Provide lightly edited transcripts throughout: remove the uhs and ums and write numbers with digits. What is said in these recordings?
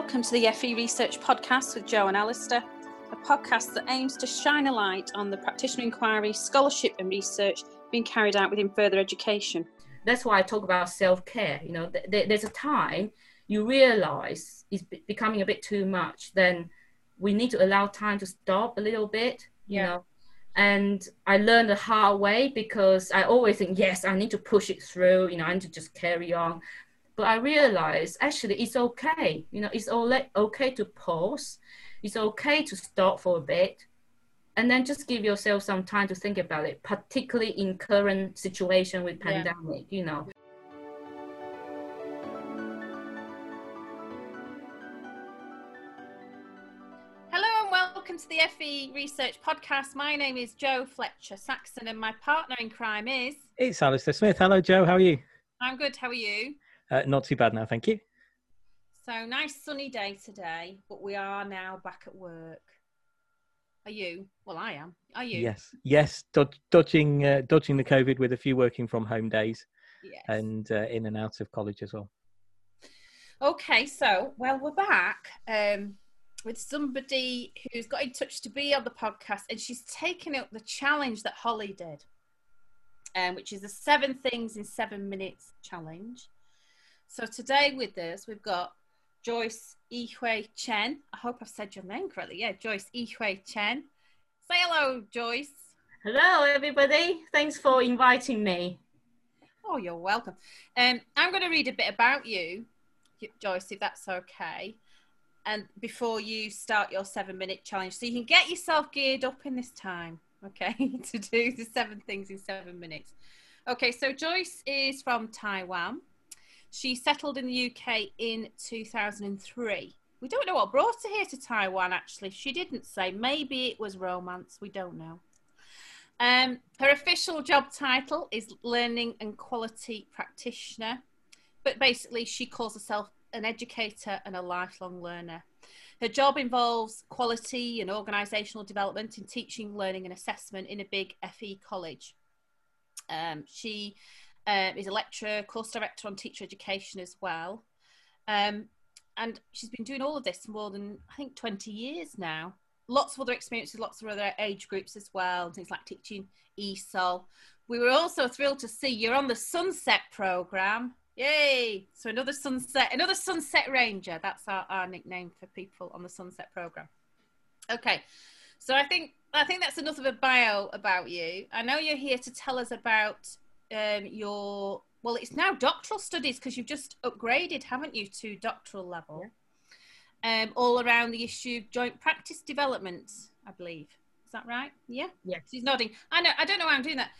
Welcome to the FE Research Podcast with Jo and Alistair, a podcast that aims to shine a light on the practitioner inquiry, scholarship and research being carried out within further education. That's why I talk about self-care. You know, there's a time you realise it's becoming a bit too much, then we need to allow time to stop a little bit, you know. And I learned the hard way because I always think, yes, I need to push it through, you know, I need to just carry on. But I realized actually it's okay, you know, it's okay to pause, it's okay to stop for a bit, and then just give yourself some time to think about it, particularly in current situation with pandemic, you know. Hello and welcome to the FE Research Podcast. My name is Jo Fletcher Saxon and my partner in crime is... It's Alistair Smith. Hello Jo, how are you? I'm good, how are you? Not too bad now, thank you. So, nice sunny day today, but we are now back at work. Are you? Well, I am. Are you? Yes, dodging the COVID with a few working from home days, yes, and in and out of college as well. Okay, so, well, we're back with somebody who's got in touch to be on the podcast, and she's taken up the challenge that Holly did, which is the 7 Things in 7 Minutes challenge. So today with us, we've got Joyce Yihui Chen. I hope I've said your name correctly. Yeah, Joyce Yihui Chen. Say hello, Joyce. Hello, everybody. Thanks for inviting me. Oh, you're welcome. I'm going to read a bit about you, Joyce, if that's okay, and before you start your 7-minute challenge, so you can get yourself geared up in this time, okay, to do the 7 things in 7 minutes. Okay, so Joyce is from Taiwan. She settled in the UK in 2003. We don't know what brought her here to Taiwan, actually. She didn't say. Maybe it was romance. We don't know. Her official job title is Learning and Quality Practitioner. But basically, she calls herself an educator and a lifelong learner. Her job involves quality and organisational development in teaching, learning and assessment in a big FE college. She... is a lecturer, course director on teacher education as well. And she's been doing all of this more than, I think, 20 years now. Lots of other experiences, lots of other age groups as well, things like teaching ESOL. We were also thrilled to see you're on the Sunset Programme. Yay! So another Sunset Ranger. That's our nickname for people on the Sunset Programme. Okay, so I think that's enough of a bio about you. I know you're here to tell us about your, well, it's now doctoral studies because you've just upgraded, haven't you, to doctoral level, all around the issue of joint practice development, I believe. Is that right? Yeah? Yes. She's nodding. I know. I don't know why I'm doing that.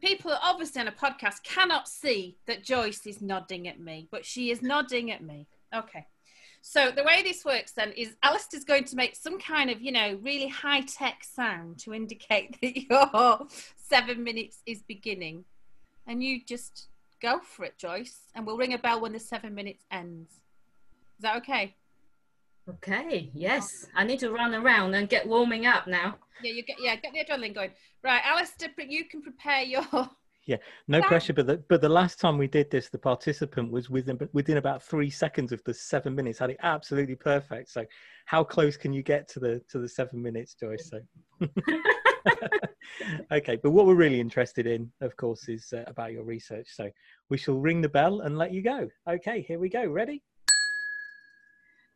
People obviously on a podcast cannot see that Joyce is nodding at me, but she is nodding at me. Okay. So the way this works then is Alistair's going to make some kind of, you know, really high-tech sound to indicate that your 7 minutes is beginning. And you just go for it, Joyce. And we'll ring a bell when the 7 minutes ends. Is that okay? Okay, yes. I need to run around and get warming up now. Yeah, get the adrenaline going. Right, Alistair, you can prepare your... Yeah, no pressure. But the last time we did this, the participant was within about 3 seconds of the 7 minutes. Had it absolutely perfect. So how close can you get to the 7 minutes, Joyce? So... Okay, but what we're really interested in, of course, is about your research. So we shall ring the bell and let you go. Okay, here we go. Ready?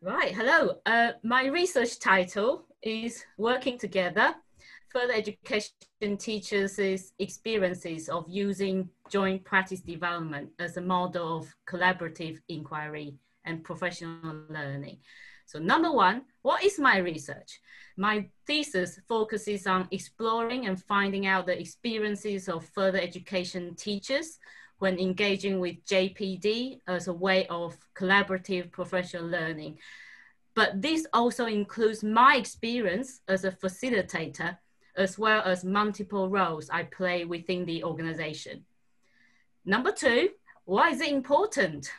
Right. Hello. My research title is Working Together, Further Education Teachers' Experiences of Using Joint Practice Development as a Model of Collaborative Inquiry and Professional Learning. So number one, what is my research? My thesis focuses on exploring and finding out the experiences of further education teachers when engaging with JPD as a way of collaborative professional learning. But this also includes my experience as a facilitator, as well as multiple roles I play within the organization. Number two, why is it important?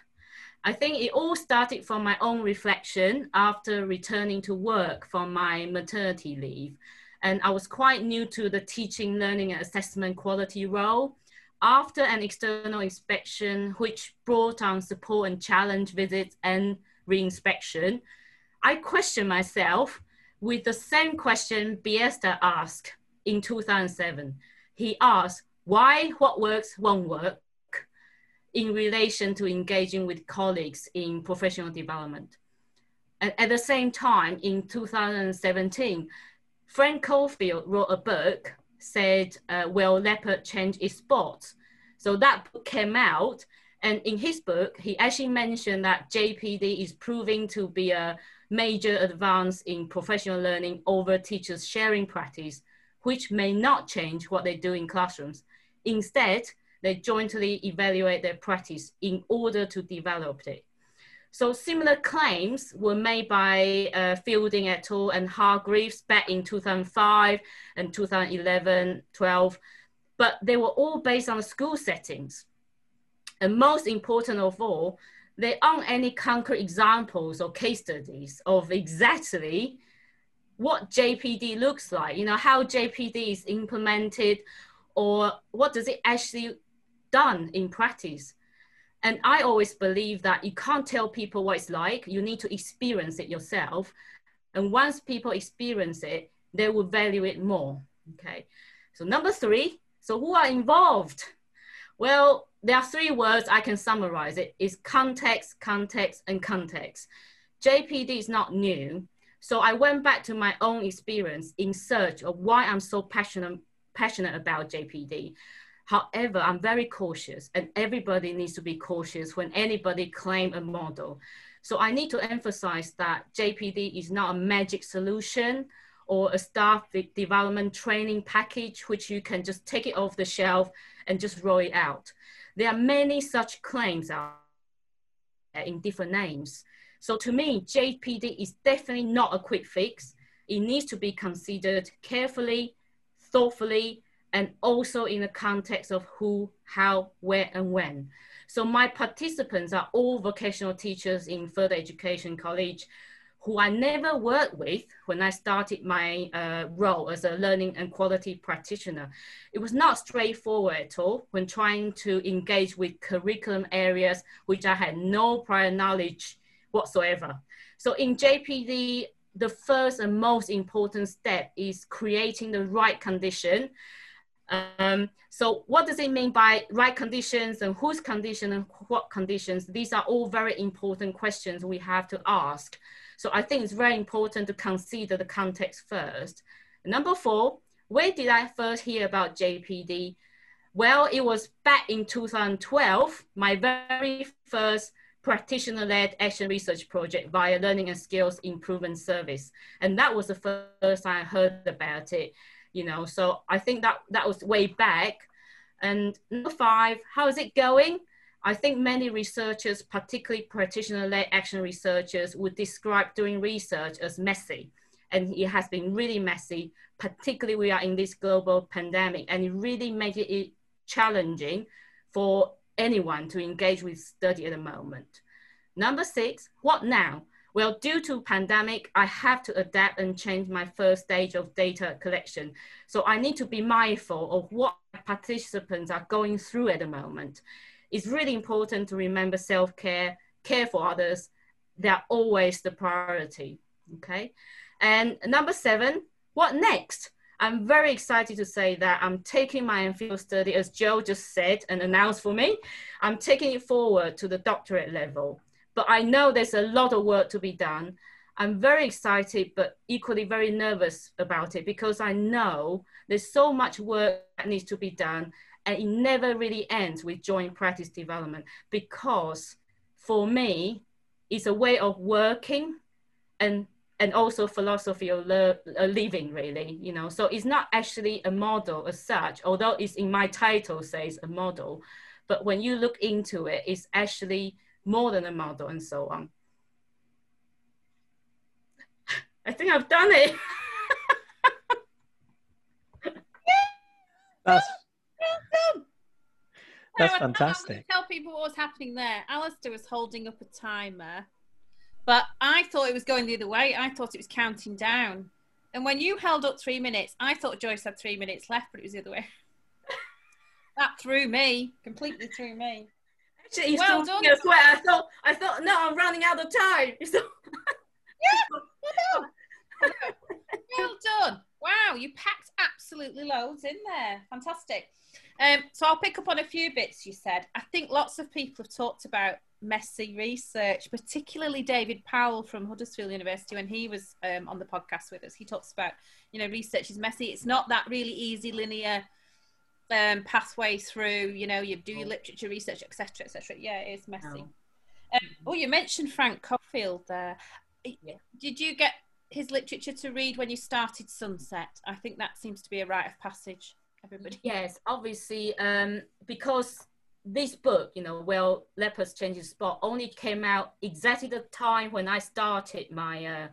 I think it all started from my own reflection after returning to work from my maternity leave. And I was quite new to the teaching, learning and assessment quality role. After an external inspection, which brought on support and challenge visits and re-inspection, I questioned myself with the same question Biesta asked in 2007. He asked why what works won't work in relation to engaging with colleagues in professional development. And at the same time, in 2017, Frank Caulfield wrote a book, said, Will Leopard Change Its Spots? So that book came out, and in his book, he actually mentioned that JPD is proving to be a major advance in professional learning over teachers' sharing practice, which may not change what they do in classrooms. Instead, they jointly evaluate their practice in order to develop it. So similar claims were made by Fielding et al. And Hargreaves back in 2005 and 2011, 12, but they were all based on school settings. And most important of all, there aren't any concrete examples or case studies of exactly what JPD looks like, you know, how JPD is implemented or what does it actually done in practice. And I always believe that you can't tell people what it's like, you need to experience it yourself. And once people experience it, they will value it more, okay? So number three, so who are involved? Well, there are three words I can summarize it. It's context, context, and context. JPD is not new. So I went back to my own experience in search of why I'm so passionate about JPD. However, I'm very cautious, and everybody needs to be cautious when anybody claims a model. So I need to emphasize that JPD is not a magic solution or a staff development training package, which you can just take it off the shelf and just roll it out. There are many such claims out there in different names. So to me, JPD is definitely not a quick fix. It needs to be considered carefully, thoughtfully, and also in the context of who, how, where, and when. So my participants are all vocational teachers in further education college who I never worked with when I started my role as a learning and quality practitioner. It was not straightforward at all when trying to engage with curriculum areas which I had no prior knowledge whatsoever. So in JPD, the first and most important step is creating the right condition. So what does it mean by right conditions and whose condition and what conditions? These are all very important questions we have to ask. So I think it's very important to consider the context first. Number four, where did I first hear about JPD? Well, it was back in 2012, my very first practitioner-led action research project via Learning and Skills Improvement Service. And that was the first time I heard about it. You know, so I think that was way back. And number five, how is it going? I think many researchers, particularly practitioner-led action researchers, would describe doing research as messy. And it has been really messy, particularly we are in this global pandemic, and it really makes it challenging for anyone to engage with study at the moment. Number six, what now? Well, due to pandemic, I have to adapt and change my first stage of data collection. So I need to be mindful of what participants are going through at the moment. It's really important to remember self-care, care for others. They're always the priority, okay? And number seven, what next? I'm very excited to say that I'm taking my field study, as Jo just said and announced for me, I'm taking it forward to the doctorate level. But I know there's a lot of work to be done. I'm very excited, but equally very nervous about it because I know there's so much work that needs to be done, and it never really ends with joint practice development because for me, it's a way of working and also philosophy of living, really, you know. So it's not actually a model as such, although it's in my title says a model, but when you look into it, it's actually more than a model and so on. I think I've done it. That's fantastic. Tell people what was happening there. Alistair was holding up a timer, but I thought it was going the other way. I thought it was counting down. And when you held up 3 minutes, I thought Joyce had 3 minutes left, but it was the other way. That threw me, completely threw me. Well done. I thought, no, I'm running out of time. Yeah, well done. Wow, you packed absolutely loads in there. Fantastic. So I'll pick up on a few bits you said. I think lots of people have talked about messy research, particularly David Powell from Huddersfield University when he was on the podcast with us. He talks about, you know, research is messy. It's not that really easy, linear pathway through, you know, you do your literature research, etc., etc. Yeah, it is messy. Oh, you mentioned Frank Caulfield there. Yeah. Did you get his literature to read when you started Sunset? I think that seems to be a rite of passage. Everybody. Yes, obviously, because this book, you know, Will Leopards Change His Spot, only came out exactly the time when I started my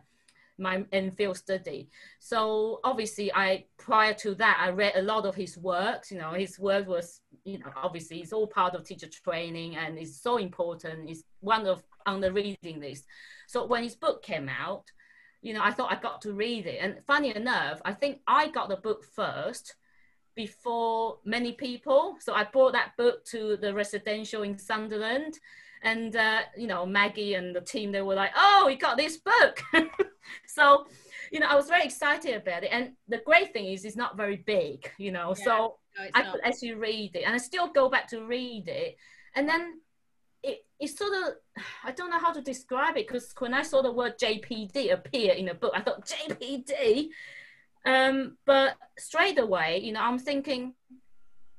my in-field study. So obviously, prior to that, I read a lot of his works. You know, his work was, you know, obviously it's all part of teacher training and it's so important. It's one of on the reading list. So when his book came out, you know, I thought I got to read it. And funny enough, I think I got the book first before many people. So I brought that book to the residential in Sunderland, and you know, Maggie and the team, they were like, oh, we got this book. So, you know, I was very excited about it. And the great thing is it's not very big, you know. Yeah, so no, I could actually read it, and I still go back to read it. And then it's sort of, I don't know how to describe it, because when I saw the word JPD appear in a book, I thought JPD. But straight away, you know, I'm thinking,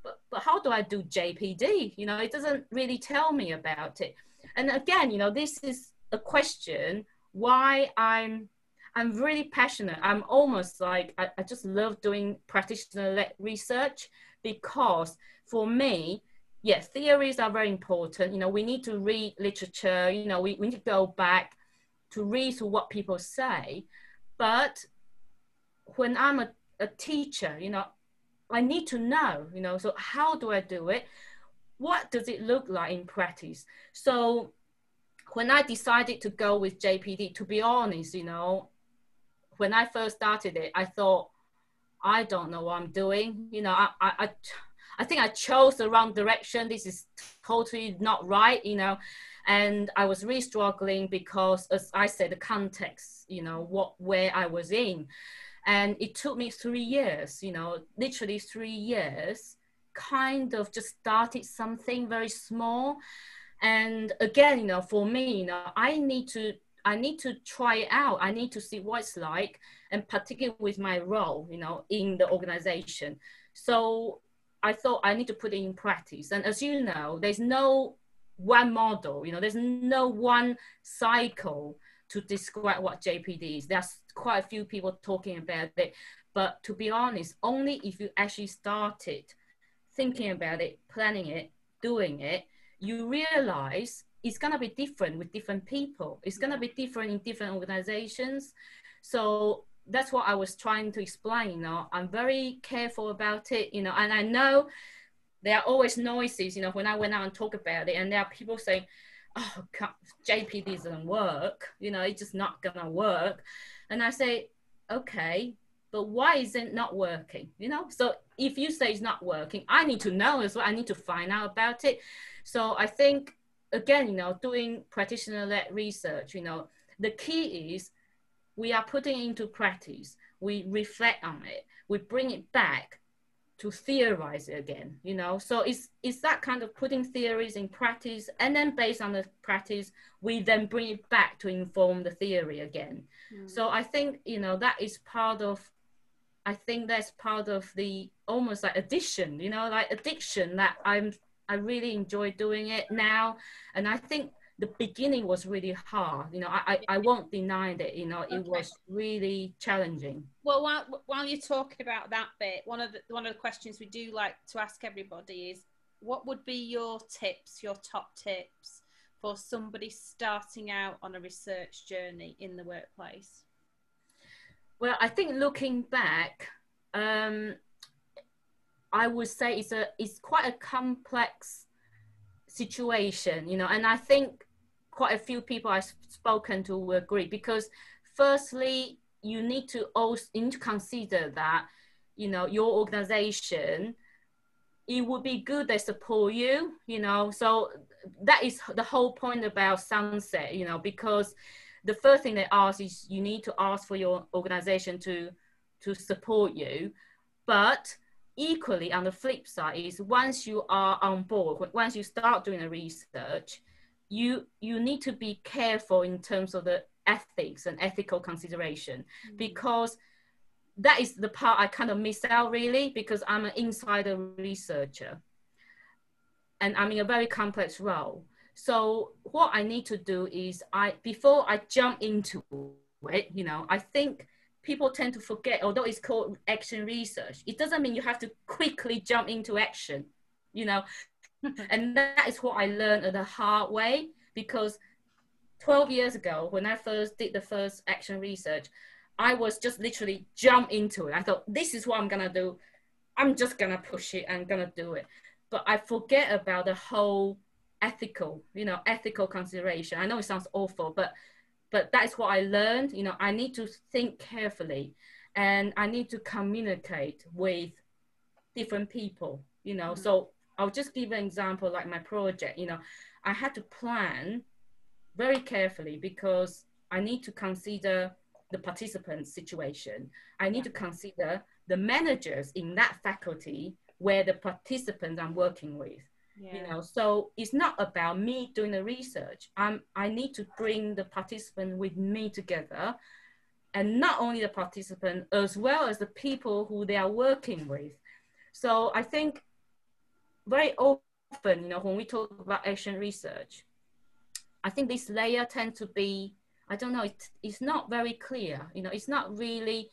but how do I do JPD? You know, it doesn't really tell me about it. And again, you know, this is a question why I'm really passionate. I'm almost like, I just love doing practitioner-led research, because for me, yes, theories are very important. You know, we need to read literature, you know, we need to go back to read to what people say. But when I'm a teacher, you know, I need to know, you know, so how do I do it? What does it look like in practice? So when I decided to go with JPD, to be honest, you know, when I first started it, I thought, I don't know what I'm doing. You know, I think I chose the wrong direction. This is totally not right, you know. And I was really struggling because, as I said, the context, you know, where I was in. And it took me 3 years, you know, literally 3 years, kind of just started something very small. And again, you know, for me, you know, I need to try it out. I need to see what it's like, and particularly with my role, you know, in the organization. So I thought I need to put it in practice. And as you know, there's no one model, you know, there's no one cycle to describe what JPD is. There's quite a few people talking about it, but to be honest, only if you actually started thinking about it, planning it, doing it, you realize it's gonna be different with different people. It's gonna be different in different organizations. So that's what I was trying to explain, you know. I'm very careful about it, you know, and I know there are always noises, you know, when I went out and talk about it, and there are people saying, oh, JPD doesn't work, you know, it's just not gonna work. And I say, okay, but why is it not working? You know, so if you say it's not working, I need to know as well. I need to find out about it. So I think, again, you know, doing practitioner-led research, you know, the key is we are putting it into practice. We reflect on it. We bring it back to theorize it again, you know. So it's that kind of putting theories in practice, and then based on the practice, we then bring it back to inform the theory again. So I think, you know, that is part of, I think that's part of the almost like addiction, you know, like addiction that I really enjoy doing it now. And I think the beginning was really hard, you know, I won't deny that, you know, it was really challenging. Well, while you're talking about that bit, one of the questions we do like to ask everybody is, what would be your tips, your top tips for somebody starting out on a research journey in the workplace? Well, I think looking back, I would say it's quite a complex situation, you know, and I think quite a few people I've spoken to will agree, because firstly, you need to consider that, you know, your organization, it would be good they support you, you know. So that is the whole point about Sunset, you know, because the first thing they ask is you need to ask for your organization to support you. But equally, on the flip side is once you are on board, once you start doing the research, you need to be careful in terms of the ethics and ethical consideration, because that is the part I kind of miss out really, because I'm an insider researcher and I'm in a very complex role. So what I need to do is before I jump into it, you know, I think people tend to forget, although it's called action research, it doesn't mean you have to quickly jump into action, you know, and that is what I learned the hard way, because 12 years ago, when I first did the first action research, I was just literally jump into it. I thought, this is what I'm going to do. I'm just going to push it and going to do it. But I forget about the whole ethical, you know, ethical consideration. I know it sounds awful, but that's what I learned. You know, I need to think carefully and I need to communicate with different people, you know. Mm-hmm. So I'll just give an example, like my project, you know, I had to plan very carefully because I need to consider the participant's situation. I need to consider the managers in that faculty where the participants I'm working with, you know, so it's not about me doing the research. I need to bring the participant with me together, and not only the participant, as well as the people who they are working with. So I think very often, you know, when we talk about action research, I think this layer tends to be, I don't know, it's not very clear, you know, it's not really,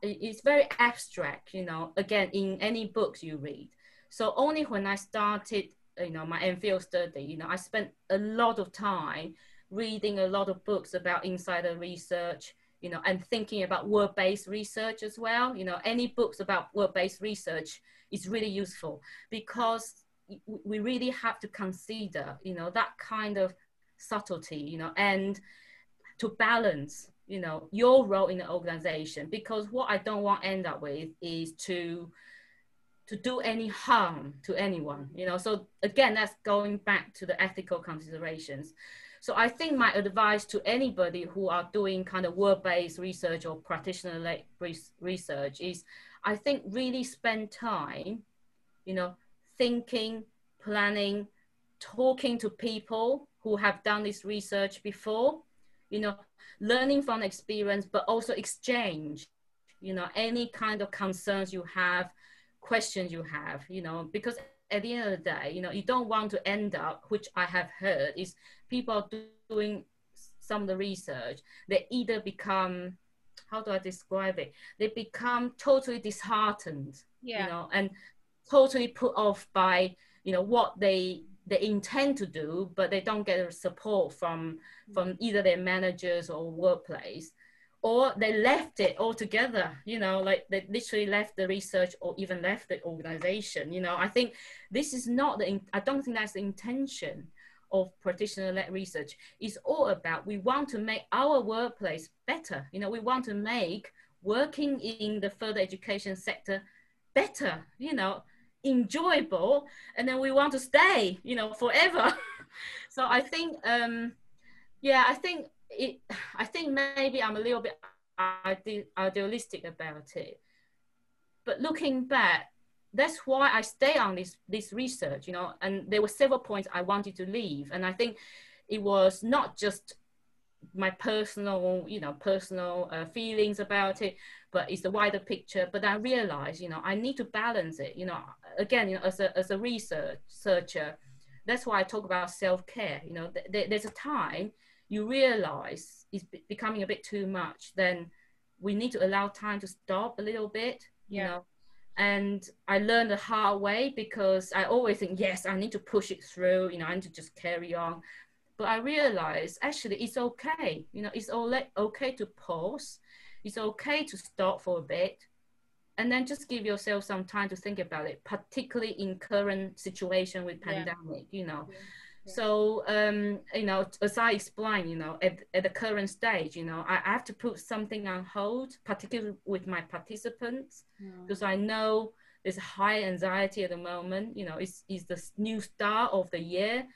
it's very abstract, you know, again, in any books you read. So only when I started, you know, my MPhil study, you know, I spent a lot of time reading a lot of books about insider research, you know, and thinking about word-based research as well. You know, any books about word-based research is really useful because we really have to consider, you know, that kind of subtlety, you know, and to balance, you know, your role in the organization, because what I don't want to end up with is to do any harm to anyone, you know. So again, that's going back to the ethical considerations. So I think my advice to anybody who are doing kind of work-based research or practitioner-led research is, I think really spend time, you know, thinking, planning, talking to people who have done this research before, you know, learning from experience, but also exchange, you know, any kind of concerns you have, questions you have, you know, because at the end of the day, you know, you don't want to end up, which I have heard is people are doing some of the research, they either become, how do I describe it? They become totally disheartened, you know, and totally put off by, you know, what they intend to do, but they don't get support from either their managers or workplace, or they left it altogether, you know, like they literally left the research or even left the organization. You know, I think this is not the, I don't think that's the intention of practitioner-led research. It's all about, we want to make our workplace better. You know, we want to make working in the further education sector better, you know, enjoyable, and then we want to stay, you know, forever. So I think I think maybe I'm a little bit idealistic about it, but looking back, that's why I stay on this research, you know. And there were several points I wanted to leave, and I think it was not just my personal, you know, feelings about it, but it's the wider picture. But I realized, you know, I need to balance it, you know, again, you know, as a researcher, that's why I talk about self-care. You know, there's a time you realize it's becoming a bit too much, then we need to allow time to stop a little bit, you know. And I learned the hard way, because I always think, yes, I need to push it through, you know, I need to just carry on. But I realized actually it's okay, you know, it's all okay to pause, it's okay to stop for a bit, and then just give yourself some time to think about it, particularly in current situation with pandemic, you know. So, you know, as I explained, you know, at the current stage, you know, I have to put something on hold, particularly with my participants, because I know there's high anxiety at the moment, you know, it's the new start of the year.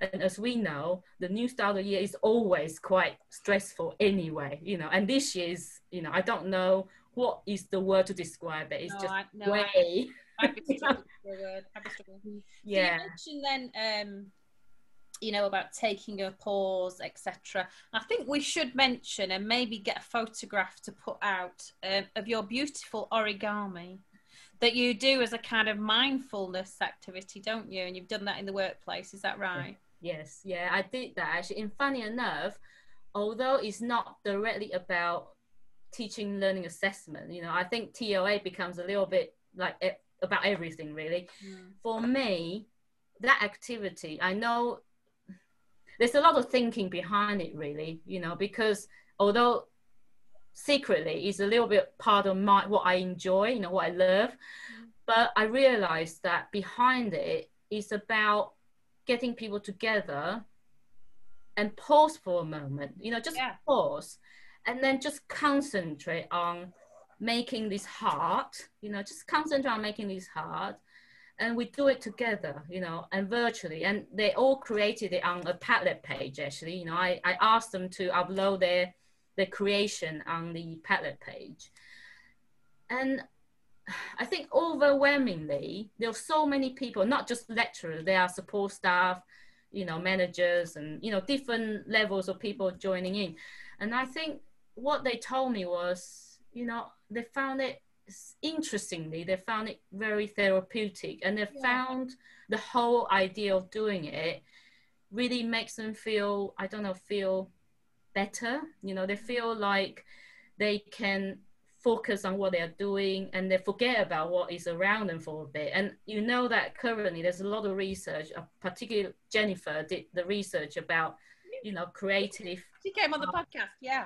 And as we know, the new start of the year is always quite stressful anyway, you know, and this year is, you know, I don't know what is the word to describe it. It's way. Yeah. So you mentioned then, you know, about taking a pause, etc. I think we should mention and maybe get a photograph to put out of your beautiful origami that you do as a kind of mindfulness activity, don't you? And you've done that in the workplace, is that right? Yes, yeah, I did that actually. And funny enough, although it's not directly about teaching, learning, assessment, you know, I think TLA becomes a little bit like about everything really. For me, that activity, I know there's a lot of thinking behind it really, you know, because although secretly it's a little bit part of my, what I enjoy, you know, what I love, but I realized that behind it is about getting people together and pause for a moment, you know, just pause and then just concentrate on making this hard, you know, just concentrate on making this hard. And we do it together, you know, and virtually. And they all created it on a Padlet page, actually. You know, I asked them to upload their creation on the Padlet page. And I think overwhelmingly, there are so many people, not just lecturers, there are support staff, you know, managers and, you know, different levels of people joining in. And I think what they told me was, you know, they found it, interestingly, they found it very therapeutic, and they found the whole idea of doing it really makes them feel, I don't know, feel better, you know, they feel like they can focus on what they are doing and they forget about what is around them for a bit. And you know that currently there's a lot of research, particularly Jennifer did the research about, you know, creative. She came on the podcast, yeah,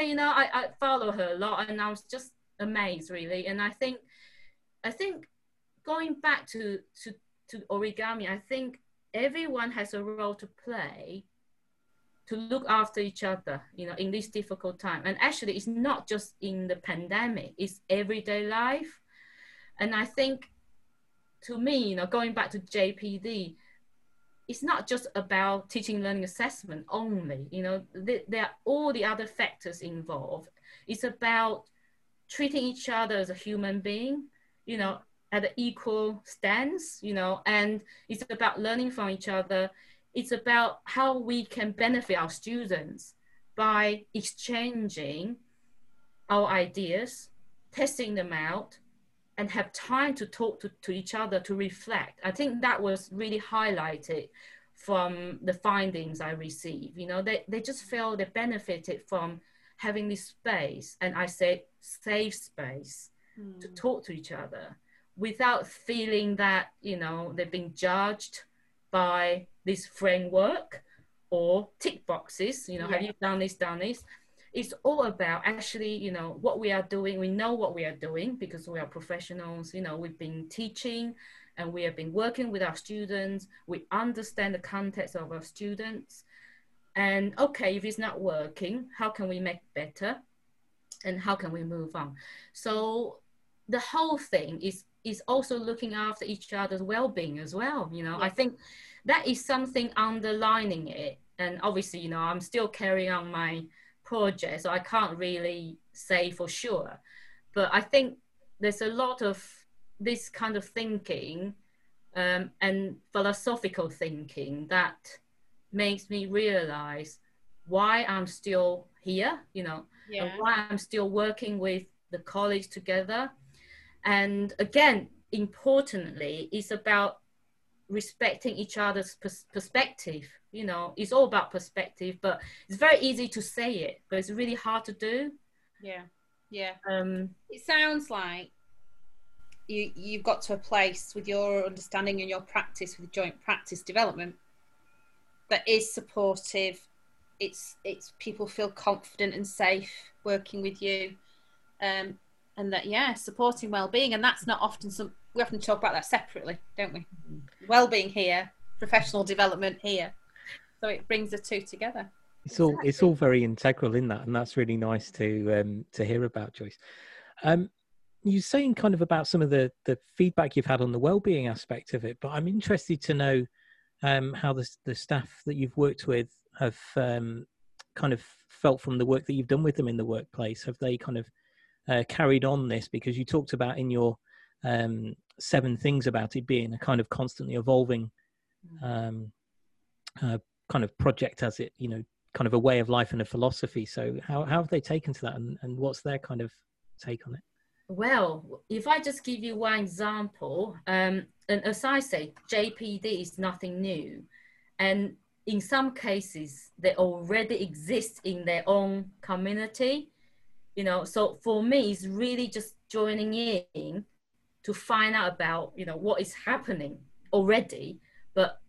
you know, I follow her a lot and I was just amazed really. And I think going back to origami, I think everyone has a role to play to look after each other, you know, in this difficult time. And actually it's not just in the pandemic, it's everyday life. And I think to me, you know, going back to JPD, it's not just about teaching, learning, assessment only, you know, there are all the other factors involved. It's about treating each other as a human being, you know, at an equal stance, you know, and it's about learning from each other. It's about how we can benefit our students by exchanging our ideas, testing them out, and have time to talk to each other, to reflect. I think that was really highlighted from the findings I received. You know, they just feel they benefited from having this space, and I said safe space to talk to each other without feeling that, you know, they've been judged by this framework or tick boxes, you know, have you done this. It's all about actually, you know, what we are doing. We know what we are doing because we are professionals, you know, we've been teaching and we have been working with our students. We understand the context of our students. And okay, if it's not working, how can we make better? And how can we move on? So the whole thing is also looking after each other's well-being as well. You know, I think that is something underlining it. And obviously, you know, I'm still carrying on my project, so I can't really say for sure. But I think there's a lot of this kind of thinking and philosophical thinking that makes me realize why I'm still here, you know, and why I'm still working with the college together. And again, importantly, it's about respecting each other's perspective. You know, it's all about perspective, but it's very easy to say it, but it's really hard to do. It sounds like you've got to a place with your understanding and your practice with joint practice development that is supportive. It's people feel confident and safe working with you, and that supporting well-being. And that's not often we often talk about that separately, don't we? Well-being here, professional development here, so it brings the two together. It's all very integral in that, and that's really nice to hear about, Joyce. You're saying kind of about some of the feedback you've had on the well-being aspect of it, but I'm interested to know how the staff that you've worked with have kind of felt from the work that you've done with them in the workplace? Have they kind of carried on this? Because you talked about in your 7 things about it being a kind of constantly evolving kind of project, as it, you know, kind of a way of life and a philosophy. So how have they taken to that, and what's their kind of take on it? Well, if I just give you one example, and as I say, JPD is nothing new, and in some cases they already exist in their own community, you know. So for me, it's really just joining in to find out about, you know, what is happening already, but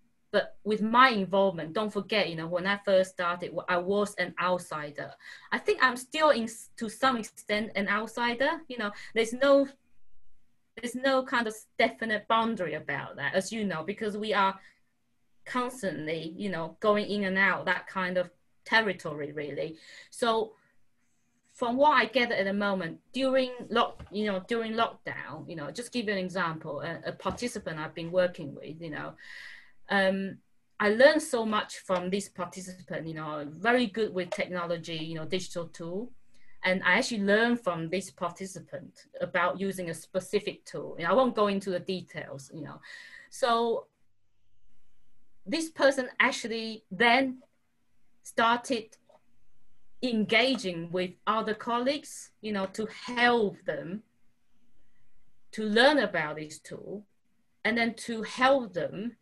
with my involvement. Don't forget, you know, when I first started, I was an outsider. I think I'm still, to some extent, an outsider. You know, there's no kind of definite boundary about that, as you know, because we are constantly, you know, going in and out that kind of territory, really. So from what I gather at the moment, during lockdown, you know, just give you an example, a participant I've been working with, you know, I learned so much from this participant, you know, very good with technology, you know, digital tool. And I actually learned from this participant about using a specific tool. You know, I won't go into the details, you know. So this person actually then started engaging with other colleagues, you know, to help them to learn about this tool, and then to help them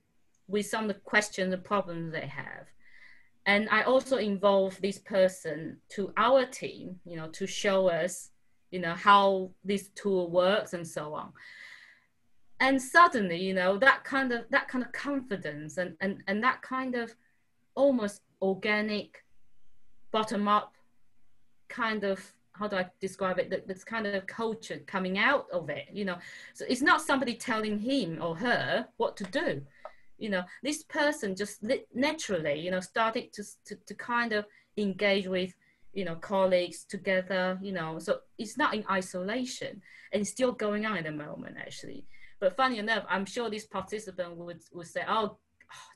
with some of the questions and problems they have. And I also involved this person to our team, you know, to show us, you know, how this tool works and so on. And suddenly, you know, that kind of confidence and that kind of almost organic bottom up kind of, how do I describe it? That's kind of culture coming out of it, you know. So it's not somebody telling him or her what to do. You know, this person just naturally, you know, started to kind of engage with, you know, colleagues together, you know, so it's not in isolation, and it's still going on at the moment, actually. But funny enough, I'm sure this participant would say, oh,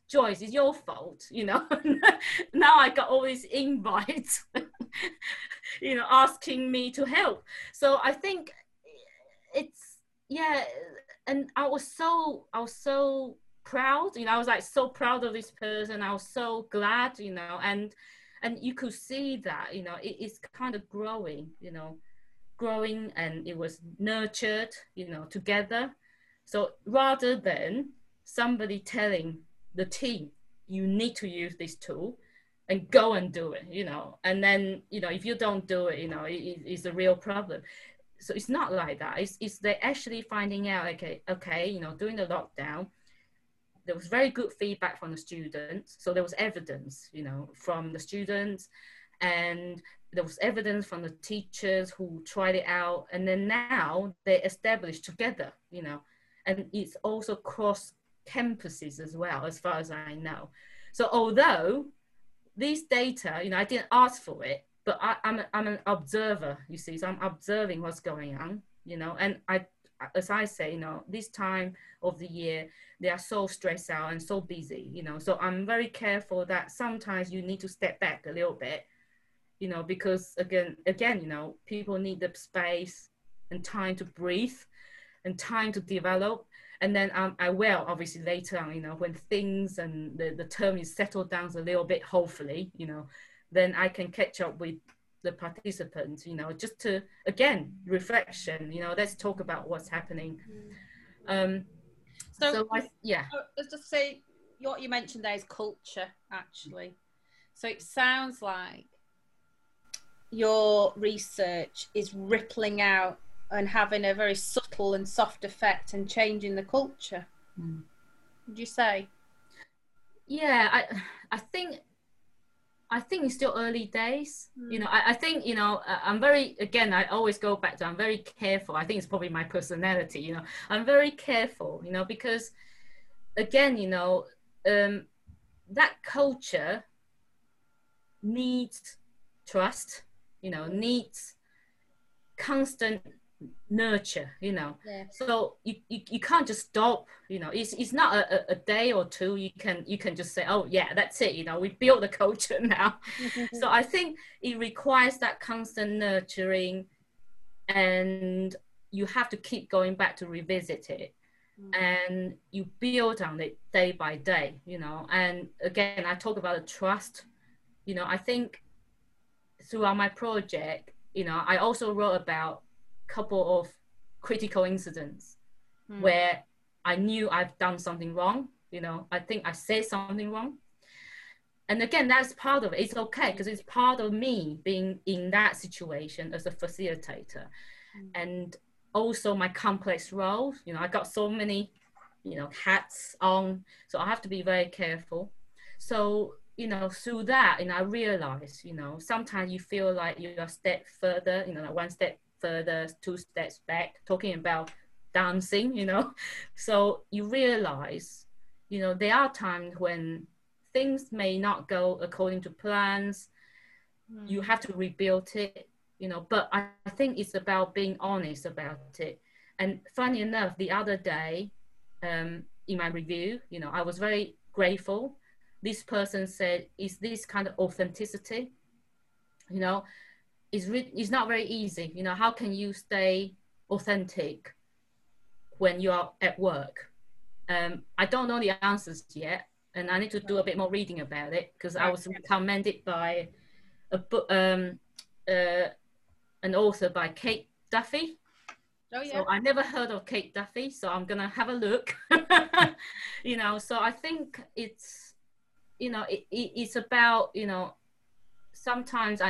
Joyce, it's your fault, you know, now I got all these invites, you know, asking me to help. So I think it's, yeah, and I was so proud, you know, I was like so proud of this person. I was so glad, you know, and you could see that, you know, it's kind of growing, you know, and it was nurtured, you know, together. So rather than somebody telling the team, you need to use this tool and go and do it, you know, and then, you know, if you don't do it, you know, it's a real problem. So it's not like that. It's they're actually finding out, okay, you know, during the lockdown, there was very good feedback from the students. So there was evidence, you know, from the students, and there was evidence from the teachers who tried it out. And then now they established together, you know, and it's also cross campuses as well, as far as I know. So although these data, you know, I didn't ask for it, but I'm an observer, you see, so I'm observing what's going on, you know, and as I say, you know, this time of the year, they are so stressed out and so busy, you know, so I'm very careful that sometimes you need to step back a little bit, you know, because again, you know, people need the space and time to breathe and time to develop. And then I will, obviously, later on, you know, when things and the term is settled down a little bit, hopefully, you know, then I can catch up with the participants, you know, just to, again, reflection, you know, let's talk about what's happening. So let's just say what you mentioned there is culture, actually. So it sounds like your research is rippling out and having a very subtle and soft effect and changing the culture. Would you say? Yeah, I think it's still early days, you know, I think, you know, I'm very, again, I always go back to, I'm very careful. I think it's probably my personality, you know, I'm very careful, you know, because again, you know, that culture needs trust, you know, needs constant nurture, you know. Yeah. So you can't just stop, you know. It's not a day or two you can just say, oh yeah, that's it, you know, we build the culture now. So I think it requires that constant nurturing, and you have to keep going back to revisit it. And you build on it day by day, you know. And again, I talk about the trust, you know. I think throughout my project, you know, I also wrote about a couple of critical incidents where I knew I've done something wrong, you know. I think I said something wrong, and again, that's part of it. It's okay, because it's part of me being in that situation as a facilitator, and also my complex role, you know. I got so many, you know, hats on, so I have to be very careful. So, you know, through that, and I realized, you know, sometimes you feel like you're a step further, you know, like one step further, two steps back, talking about dancing, you know. So you realize, you know, there are times when things may not go according to plans. You have to rebuild it, you know. But I think it's about being honest about it. And funny enough, the other day, in my review, you know, I was very grateful. This person said, is this kind of authenticity, you know, it's not very easy, you know. How can you stay authentic when you are at work? I don't know the answers yet, and I need to do a bit more reading about it, because I was recommended by a book, an author by Kate Duffy. Oh, yeah. So I never heard of Kate Duffy, so I'm gonna have a look. You know, so I think it's, you know, it's about, you know, sometimes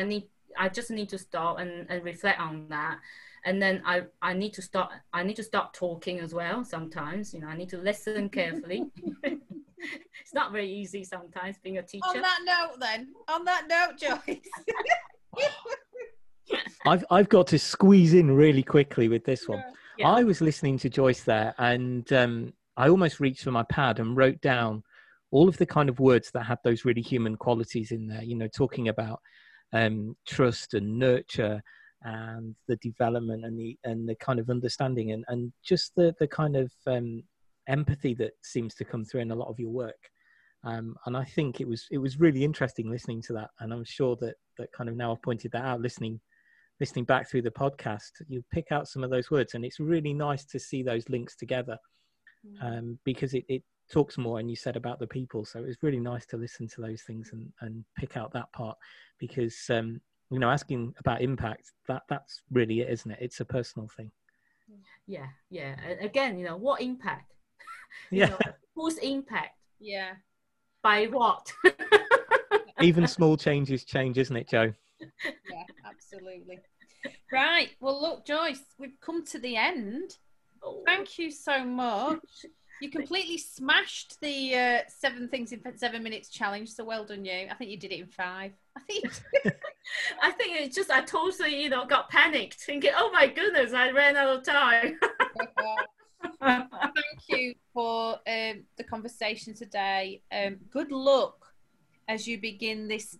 I just need to stop and reflect on that, and then I need to stop talking as well sometimes, you know. I need to listen carefully. It's not very easy sometimes being a teacher. On that note, Joyce. I've got to squeeze in really quickly with this one. Yeah. I was listening to Joyce there, and I almost reached for my pad and wrote down all of the kind of words that had those really human qualities in there, you know, talking about trust and nurture and the development and the kind of understanding and just the kind of empathy that seems to come through in a lot of your work. And I think it was really interesting listening to that. And I'm sure that kind of now I've pointed that out, listening back through the podcast, you pick out some of those words, and it's really nice to see those links together, because it talks more, and you said about the people. So it was really nice to listen to those things and pick out that part, because, you know, asking about impact, that's really it, isn't it? It's a personal thing. Yeah. Yeah. Again, you know, what impact? Yeah. You know, whose impact? Yeah. By what? Even small changes change, isn't it, Jo? Yeah, absolutely. Right. Well, look, Joyce, we've come to the end. Oh. Thank you so much. You completely smashed the 7 things in 7 minutes challenge. So well done, you. I think you did it in 5. I think it's just I totally, you know, got panicked, thinking, oh my goodness, I ran out of time. Thank you for the conversation today. Good luck as you begin this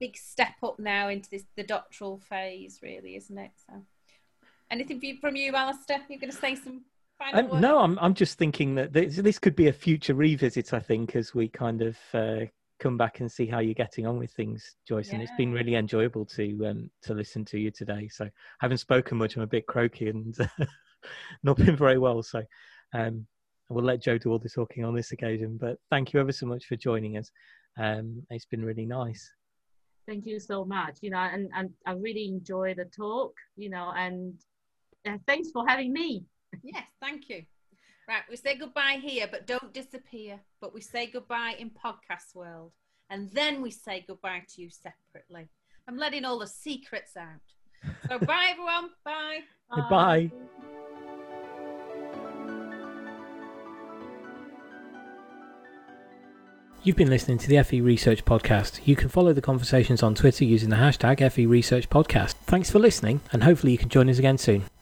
big step up now into the doctoral phase, really, isn't it? So, anything from you, Alistair? You're going to say some final words? No, I'm just thinking that this could be a future revisit, I think, as we kind of come back and see how you're getting on with things, Joyce. Yeah. And it's been really enjoyable to listen to you today. So I haven't spoken much. I'm a bit croaky and not been very well, so we'll let Jo do all the talking on this occasion, but thank you ever so much for joining us. It's been really nice. Thank you so much, you know, and I really enjoy the talk, you know, and thanks for having me. Yes, thank you. Right, we say goodbye here, but don't disappear. But we say goodbye in podcast world, and then we say goodbye to you separately. I'm letting all the secrets out. So bye everyone. Bye. Bye. You've been listening to the FE Research Podcast. You can follow the conversations on Twitter using the hashtag FE Research Podcast. Thanks for listening, and hopefully you can join us again soon.